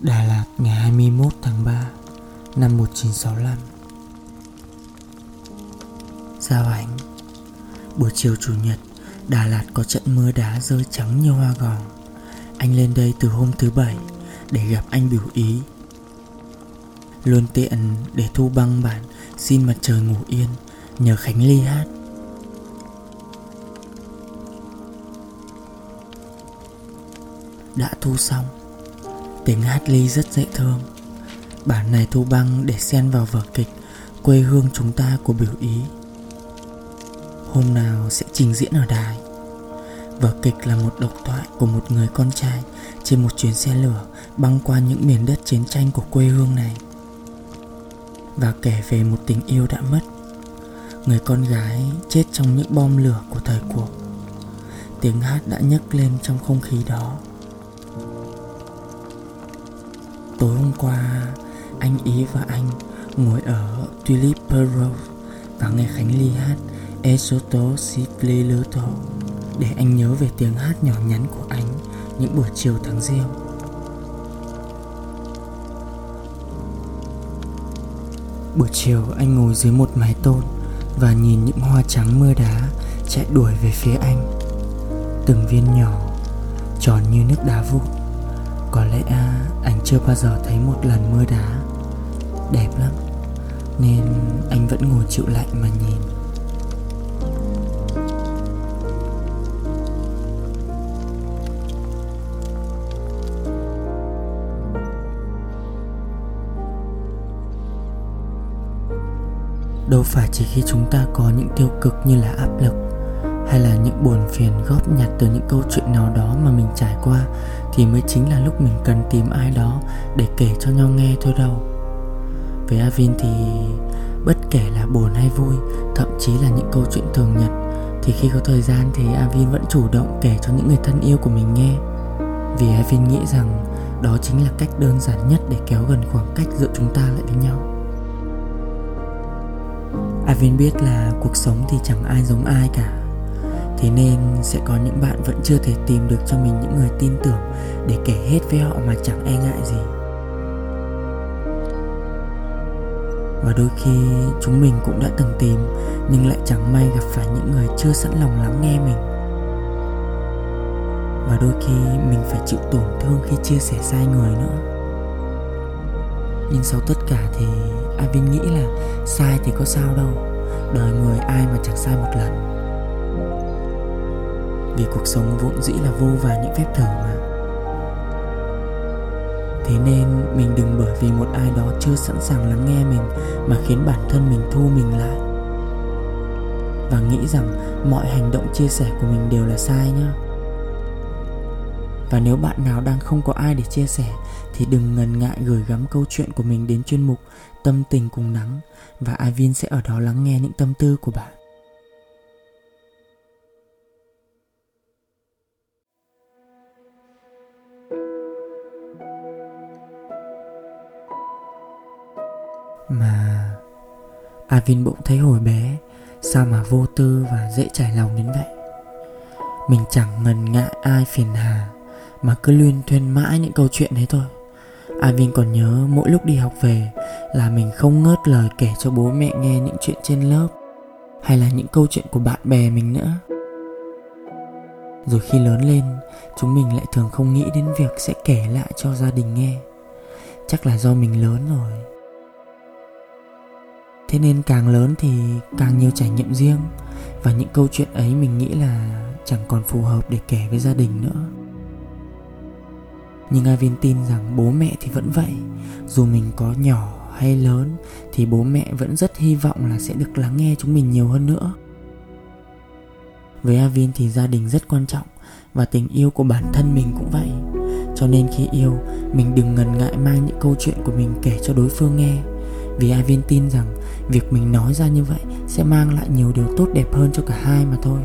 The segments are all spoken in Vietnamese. Đà Lạt ngày 21 tháng 3 năm 1965. Giao Ánh. Buổi chiều chủ nhật, Đà Lạt có trận mưa đá rơi trắng như hoa gòn. Anh lên đây từ hôm thứ Bảy để gặp anh biểu ý. Luôn tiện để thu băng bản Xin Mặt Trời Ngủ Yên nhờ Khánh Ly hát. Đã thu xong, tiếng hát Ly rất dễ thương. Bản này thu băng để xen vào vở kịch Quê Hương Chúng Ta của biểu ý. Hôm nào sẽ trình diễn ở đài. Vở kịch là một độc thoại của một người con trai trên một chuyến xe lửa băng qua những miền đất chiến tranh của quê hương này, và kể về một tình yêu đã mất. Người con gái chết trong những bom lửa của thời cuộc. Tiếng hát đã nhấc lên trong không khí đó. Tối hôm qua, anh Ý và anh ngồi ở Tulip Grove và nghe Khánh Ly hát Esotérico Lúto để anh nhớ về tiếng hát nhỏ nhắn của anh những buổi chiều tháng Giêng. Buổi chiều anh ngồi dưới một mái tôn và nhìn những hoa trắng mưa đá chạy đuổi về phía anh. Từng viên nhỏ, tròn như nước đá vụn. Có lẽ anh chưa bao giờ thấy một lần mưa đá. Đẹp lắm, nên anh vẫn ngồi chịu lạnh mà nhìn. Đâu phải chỉ khi chúng ta có những tiêu cực như là áp lực hay là những buồn phiền góp nhặt từ những câu chuyện nào đó mà mình trải qua thì mới chính là lúc mình cần tìm ai đó để kể cho nhau nghe thôi đâu. Với Avin thì bất kể là buồn hay vui, thậm chí là những câu chuyện thường nhật, thì khi có thời gian thì Avin vẫn chủ động kể cho những người thân yêu của mình nghe. Vì Avin nghĩ rằng đó chính là cách đơn giản nhất để kéo gần khoảng cách giữa chúng ta lại với nhau. Avin biết là cuộc sống thì chẳng ai giống ai cả. Thế nên sẽ có những bạn vẫn chưa thể tìm được cho mình những người tin tưởng để kể hết với họ mà chẳng e ngại gì. Và đôi khi chúng mình cũng đã từng tìm nhưng lại chẳng may gặp phải những người chưa sẵn lòng lắng nghe mình. Và đôi khi mình phải chịu tổn thương khi chia sẻ sai người nữa. Nhưng sau tất cả thì Avin nghĩ là sai thì có sao đâu. Đời người ai mà chẳng sai một lần. Vì cuộc sống vốn dĩ là vô vàn những phép thử mà. Thế nên mình đừng bởi vì một ai đó chưa sẵn sàng lắng nghe mình mà khiến bản thân mình thu mình lại và nghĩ rằng mọi hành động chia sẻ của mình đều là sai nhá. Và nếu bạn nào đang không có ai để chia sẻ thì đừng ngần ngại gửi gắm câu chuyện của mình đến chuyên mục Tâm Tình Cùng Nắng, và Avin sẽ ở đó lắng nghe những tâm tư của bạn. Mà Avin bỗng thấy hồi bé sao mà vô tư và dễ trải lòng đến vậy. Mình chẳng ngần ngại ai phiền hà mà cứ luyên thuyên mãi những câu chuyện đấy thôi. Avin còn nhớ mỗi lúc đi học về là mình không ngớt lời kể cho bố mẹ nghe những chuyện trên lớp hay là những câu chuyện của bạn bè mình nữa. Rồi khi lớn lên, chúng mình lại thường không nghĩ đến việc sẽ kể lại cho gia đình nghe. Chắc là do mình lớn rồi. Thế nên càng lớn thì càng nhiều trải nghiệm riêng, và những câu chuyện ấy mình nghĩ là chẳng còn phù hợp để kể với gia đình nữa. Nhưng Avin tin rằng bố mẹ thì vẫn vậy. Dù mình có nhỏ hay lớn thì bố mẹ vẫn rất hy vọng là sẽ được lắng nghe chúng mình nhiều hơn nữa. Với Avin thì gia đình rất quan trọng, và tình yêu của bản thân mình cũng vậy. Cho nên khi yêu, mình đừng ngần ngại mang những câu chuyện của mình kể cho đối phương nghe. Vì Avin tin rằng việc mình nói ra như vậy sẽ mang lại nhiều điều tốt đẹp hơn cho cả hai mà thôi.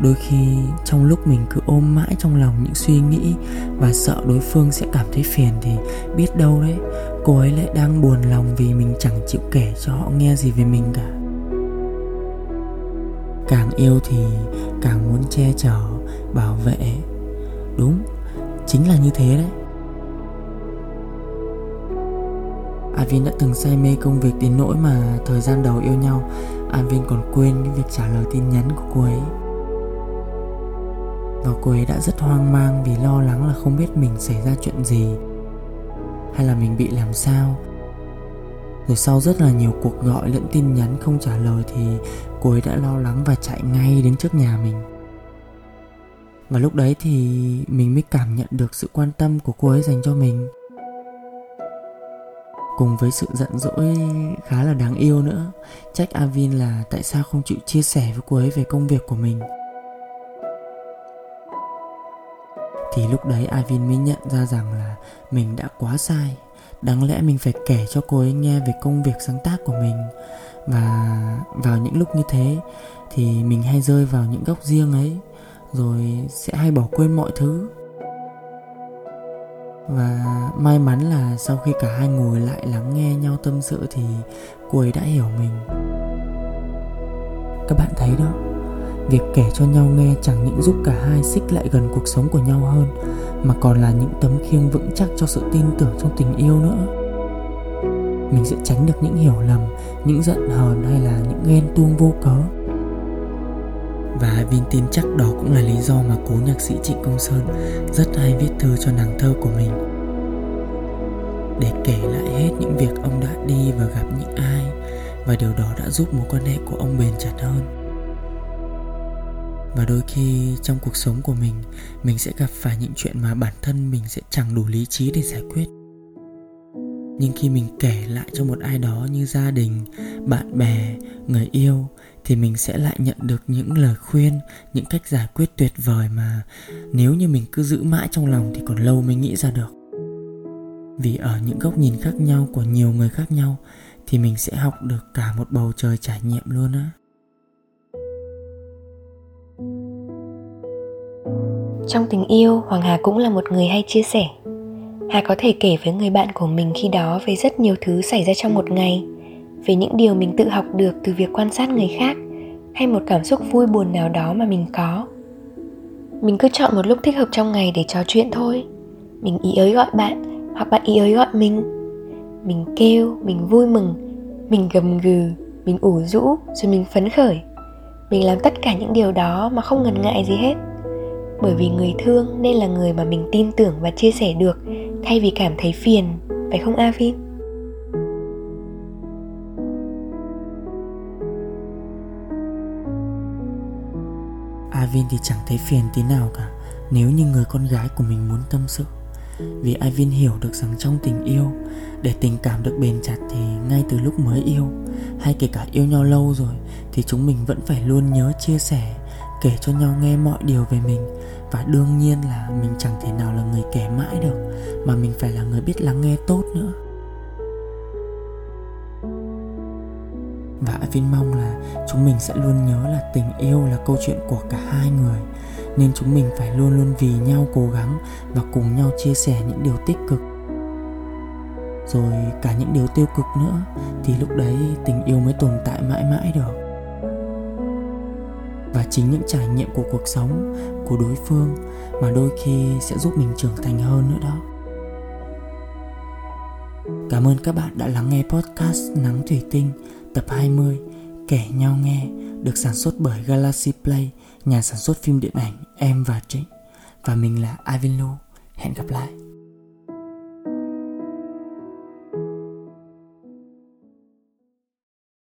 Đôi khi trong lúc mình cứ ôm mãi trong lòng những suy nghĩ và sợ đối phương sẽ cảm thấy phiền, thì biết đâu đấy, cô ấy lại đang buồn lòng vì mình chẳng chịu kể cho họ nghe gì về mình cả. Càng yêu thì càng muốn che chở, bảo vệ. Đúng, chính là như thế đấy. Avin đã từng say mê công việc đến nỗi mà thời gian đầu yêu nhau, Avin còn quên cái việc trả lời tin nhắn của cô ấy. Và cô ấy đã rất hoang mang vì lo lắng là không biết mình xảy ra chuyện gì, hay là mình bị làm sao. Rồi sau rất là nhiều cuộc gọi lẫn tin nhắn không trả lời thì cô ấy đã lo lắng và chạy ngay đến trước nhà mình. Và lúc đấy thì mình mới cảm nhận được sự quan tâm của cô ấy dành cho mình, cùng với sự giận dỗi khá là đáng yêu nữa, trách Avin là tại sao không chịu chia sẻ với cô ấy về công việc của mình. Thì lúc đấy Avin mới nhận ra rằng là mình đã quá sai. Đáng lẽ mình phải kể cho cô ấy nghe về công việc sáng tác của mình. Và vào những lúc như thế thì mình hay rơi vào những góc riêng ấy, rồi sẽ hay bỏ quên mọi thứ. Và may mắn là sau khi cả hai ngồi lại lắng nghe nhau tâm sự thì cô ấy đã hiểu mình. Các bạn thấy đó, việc kể cho nhau nghe chẳng những giúp cả hai xích lại gần cuộc sống của nhau hơn, mà còn là những tấm khiên vững chắc cho sự tin tưởng trong tình yêu nữa. Mình sẽ tránh được những hiểu lầm, những giận hờn hay là những ghen tuông vô cớ. Và Avin tin chắc đó cũng là lý do mà cố nhạc sĩ Trịnh Công Sơn rất hay viết thư cho nàng thơ của mình, để kể lại hết những việc ông đã đi và gặp những ai, và điều đó đã giúp mối quan hệ của ông bền chặt hơn. Và đôi khi trong cuộc sống của mình sẽ gặp phải những chuyện mà bản thân mình sẽ chẳng đủ lý trí để giải quyết. Nhưng khi mình kể lại cho một ai đó như gia đình, bạn bè, người yêu, thì mình sẽ lại nhận được những lời khuyên, những cách giải quyết tuyệt vời mà nếu như mình cứ giữ mãi trong lòng thì còn lâu mới nghĩ ra được. Vì ở những góc nhìn khác nhau của nhiều người khác nhau thì mình sẽ học được cả một bầu trời trải nghiệm luôn á. Trong tình yêu, Hoàng Hà cũng là một người hay chia sẻ. Hà có thể kể với người bạn của mình khi đó về rất nhiều thứ xảy ra trong một ngày, về những điều mình tự học được từ việc quan sát người khác, hay một cảm xúc vui buồn nào đó mà mình có. Mình cứ chọn một lúc thích hợp trong ngày để trò chuyện thôi. Mình ý ới gọi bạn, hoặc bạn ý ới gọi mình. Mình kêu, mình vui mừng, mình gầm gừ, mình ủ rũ, rồi mình phấn khởi. Mình làm tất cả những điều đó mà không ngần ngại gì hết. Bởi vì người thương nên là người mà mình tin tưởng và chia sẻ được, thay vì cảm thấy phiền, phải không Avin? Avin thì chẳng thấy phiền tí nào cả nếu như người con gái của mình muốn tâm sự. Vì Avin hiểu được rằng trong tình yêu, để tình cảm được bền chặt thì ngay từ lúc mới yêu, hay kể cả yêu nhau lâu rồi, thì chúng mình vẫn phải luôn nhớ chia sẻ, kể cho nhau nghe mọi điều về mình. Và đương nhiên là mình chẳng thể nào là người kể mãi được, mà mình phải là người biết lắng nghe tốt nữa. Và Avin mong là chúng mình sẽ luôn nhớ là tình yêu là câu chuyện của cả hai người, nên chúng mình phải luôn luôn vì nhau cố gắng và cùng nhau chia sẻ những điều tích cực, rồi cả những điều tiêu cực nữa. Thì lúc đấy tình yêu mới tồn tại mãi mãi được. Và chính những trải nghiệm của cuộc sống, của đối phương mà đôi khi sẽ giúp mình trưởng thành hơn nữa đó. Cảm ơn các bạn đã lắng nghe podcast Nắng Thủy Tinh tập 20 Kể Nhau Nghe, được sản xuất bởi Galaxy Play, nhà sản xuất phim điện ảnh Em và Trịnh. Và mình là Avin Lu. Hẹn gặp lại.